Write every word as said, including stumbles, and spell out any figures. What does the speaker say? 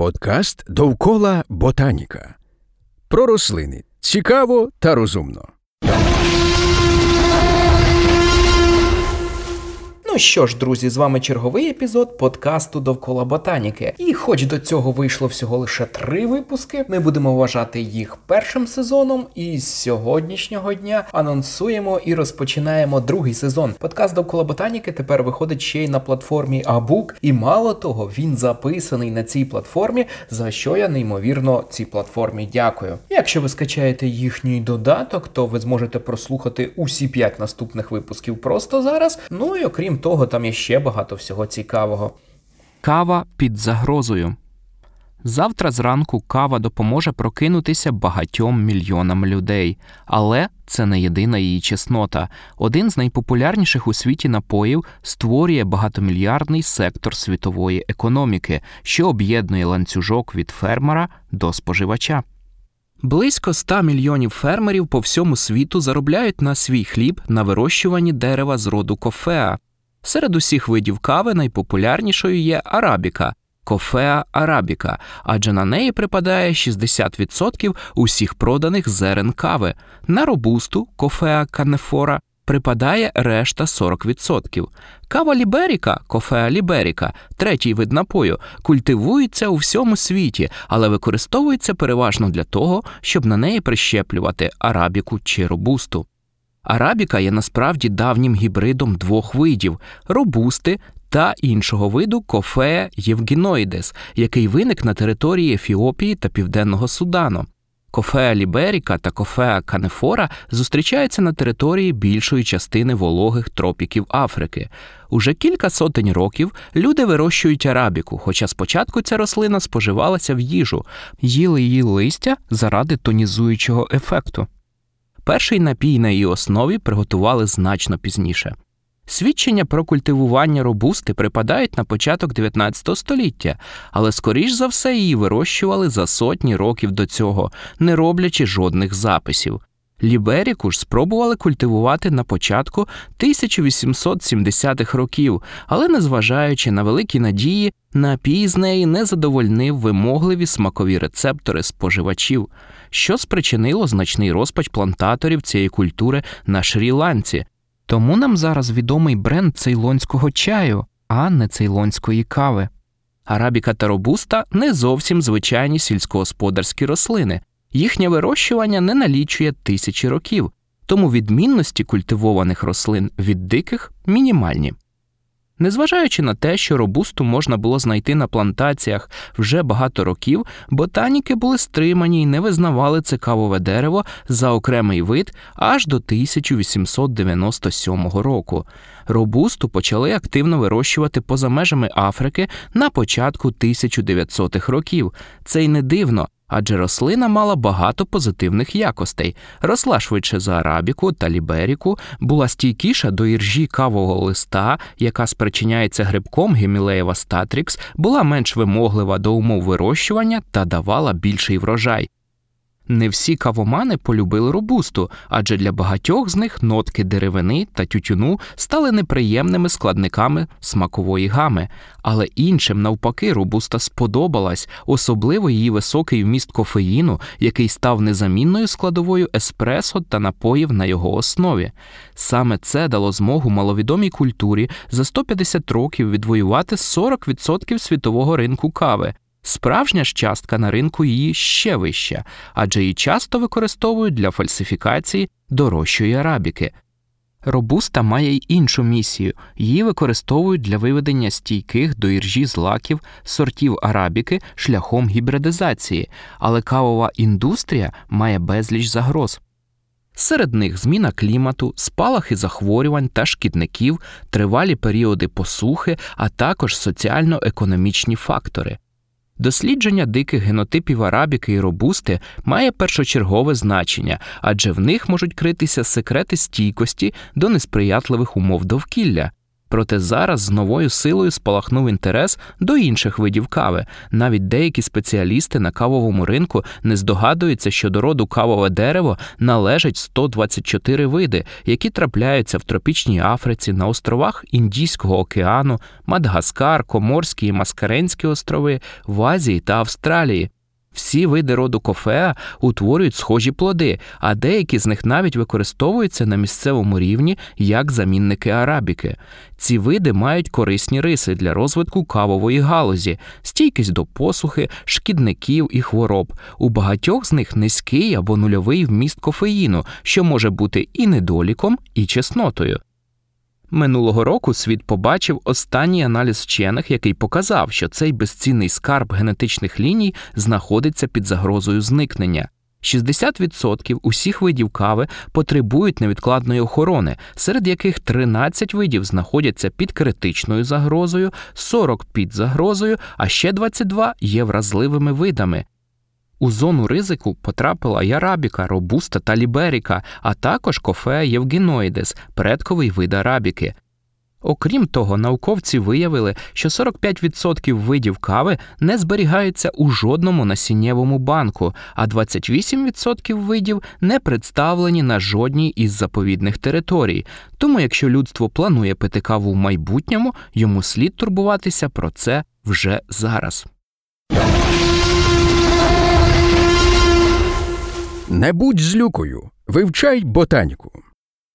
Подкаст «Довкола ботаніка». Про рослини. Цікаво та розумно. Ну що ж, друзі, з вами черговий епізод подкасту «Довкола ботаніки». І хоч до цього вийшло всього лише три випуски, ми будемо вважати їх першим сезоном, і з сьогоднішнього дня анонсуємо і розпочинаємо другий сезон. Подкаст «Довкола ботаніки» тепер виходить ще й на платформі Абук, і мало того, він записаний на цій платформі, за що я неймовірно цій платформі дякую. Якщо ви скачаєте їхній додаток, то ви зможете прослухати усі п'ять наступних випусків просто зараз, ну і окрім того, там є ще багато всього цікавого. Кава під загрозою. Завтра зранку кава допоможе прокинутися багатьом мільйонам людей. Але це не єдина її чеснота. Один з найпопулярніших у світі напоїв створює багатомільярдний сектор світової економіки, що об'єднує ланцюжок від фермера до споживача. Близько сто мільйонів фермерів по всьому світу заробляють на свій хліб на вирощуванні дерева з роду кофеа. Серед усіх видів кави найпопулярнішою є арабіка – кофеа арабіка, адже на неї припадає шістдесят відсотків усіх проданих зерен кави. На робусту – кофеа канефора припадає решта сорок відсотків. Кава ліберіка, кофеа ліберіка, третій вид напою, культивується у всьому світі, але використовується переважно для того, щоб на неї прищеплювати арабіку чи робусту. Арабіка є насправді давнім гібридом двох видів – робусти та іншого виду кофеа евгеніоідес, який виник на території Ефіопії та Південного Судану. Кофеа ліберіка та кофеа канефора зустрічаються на території більшої частини вологих тропіків Африки. Уже кілька сотень років люди вирощують арабіку, хоча спочатку ця рослина споживалася в їжу, їли її листя заради тонізуючого ефекту. Перший напій на її основі приготували значно пізніше. Свідчення про культивування робусти припадають на початок дев'ятнадцятого століття, але, скоріш за все, її вирощували за сотні років до цього, не роблячи жодних записів. Ліберіку ж спробували культивувати на початку тисяча вісімсот сімдесятих років, але, незважаючи на великі надії, напій з неї не задовольнив вимогливі смакові рецептори споживачів, що спричинило значний розпач плантаторів цієї культури на Шрі-Ланці. Тому нам зараз відомий бренд цейлонського чаю, а не цейлонської кави. Арабіка та робуста – не зовсім звичайні сільськогосподарські рослини. Їхнє вирощування не налічує тисячі років, тому відмінності культивованих рослин від диких мінімальні. Незважаючи на те, що робусту можна було знайти на плантаціях вже багато років, ботаніки були стримані і не визнавали це кавове дерево за окремий вид аж до тисяча вісімсот дев'яносто сьомого року. Робусту почали активно вирощувати поза межами Африки на початку тисяча дев'ятсотих років. Це й не дивно, адже рослина мала багато позитивних якостей. Росла швидше за арабіку та ліберіку, була стійкіша до іржі кавового листа, яка спричиняється грибком гемілея вастатрікс, була менш вимоглива до умов вирощування та давала більший врожай. Не всі кавомани полюбили робусту, адже для багатьох з них нотки деревини та тютюну стали неприємними складниками смакової гами. Але іншим, навпаки, робуста сподобалась, особливо її високий вміст кофеїну, який став незамінною складовою еспресо та напоїв на його основі. Саме це дало змогу маловідомій культурі за сто п'ятдесят років відвоювати сорок відсотків світового ринку кави. Справжня ж частка на ринку її ще вища, адже її часто використовують для фальсифікації дорожчої арабіки. Робуста має й іншу місію. Її використовують для виведення стійких до іржі злаків сортів арабіки шляхом гібридизації, але кавова індустрія має безліч загроз. Серед них зміна клімату, спалахи захворювань та шкідників, тривалі періоди посухи, а також соціально-економічні фактори. Дослідження диких генотипів арабіки і робусти має першочергове значення, адже в них можуть критися секрети стійкості до несприятливих умов довкілля. Проте зараз з новою силою спалахнув інтерес до інших видів кави. Навіть деякі спеціалісти на кавовому ринку не здогадуються, що до роду кавове дерево належать сто двадцять чотири види, які трапляються в тропічній Африці, на островах Індійського океану, Мадагаскар, Коморські і Маскаренські острови, в Азії та Австралії. Всі види роду кофеа утворюють схожі плоди, а деякі з них навіть використовуються на місцевому рівні як замінники арабіки. Ці види мають корисні риси для розвитку кавової галузі, стійкість до посухи, шкідників і хвороб. У багатьох з них низький або нульовий вміст кофеїну, що може бути і недоліком, і чеснотою. Минулого року світ побачив останній аналіз вчених, який показав, що цей безцінний скарб генетичних ліній знаходиться під загрозою зникнення. шістдесят відсотків усіх видів кави потребують невідкладної охорони, серед яких тринадцять видів знаходяться під критичною загрозою, сорок – під загрозою, а ще двадцять два є вразливими видами. У зону ризику потрапила й арабіка, робуста та ліберіка, а також кофеа евгеніоідес, предковий вид арабіки. Окрім того, науковці виявили, що сорок п'ять відсотків видів кави не зберігаються у жодному насіннєвому банку, а двадцять вісім відсотків видів не представлені на жодній із заповідних територій. Тому, якщо людство планує пити каву в майбутньому, йому слід турбуватися про це вже зараз. Не будь злюкою, вивчай ботаніку.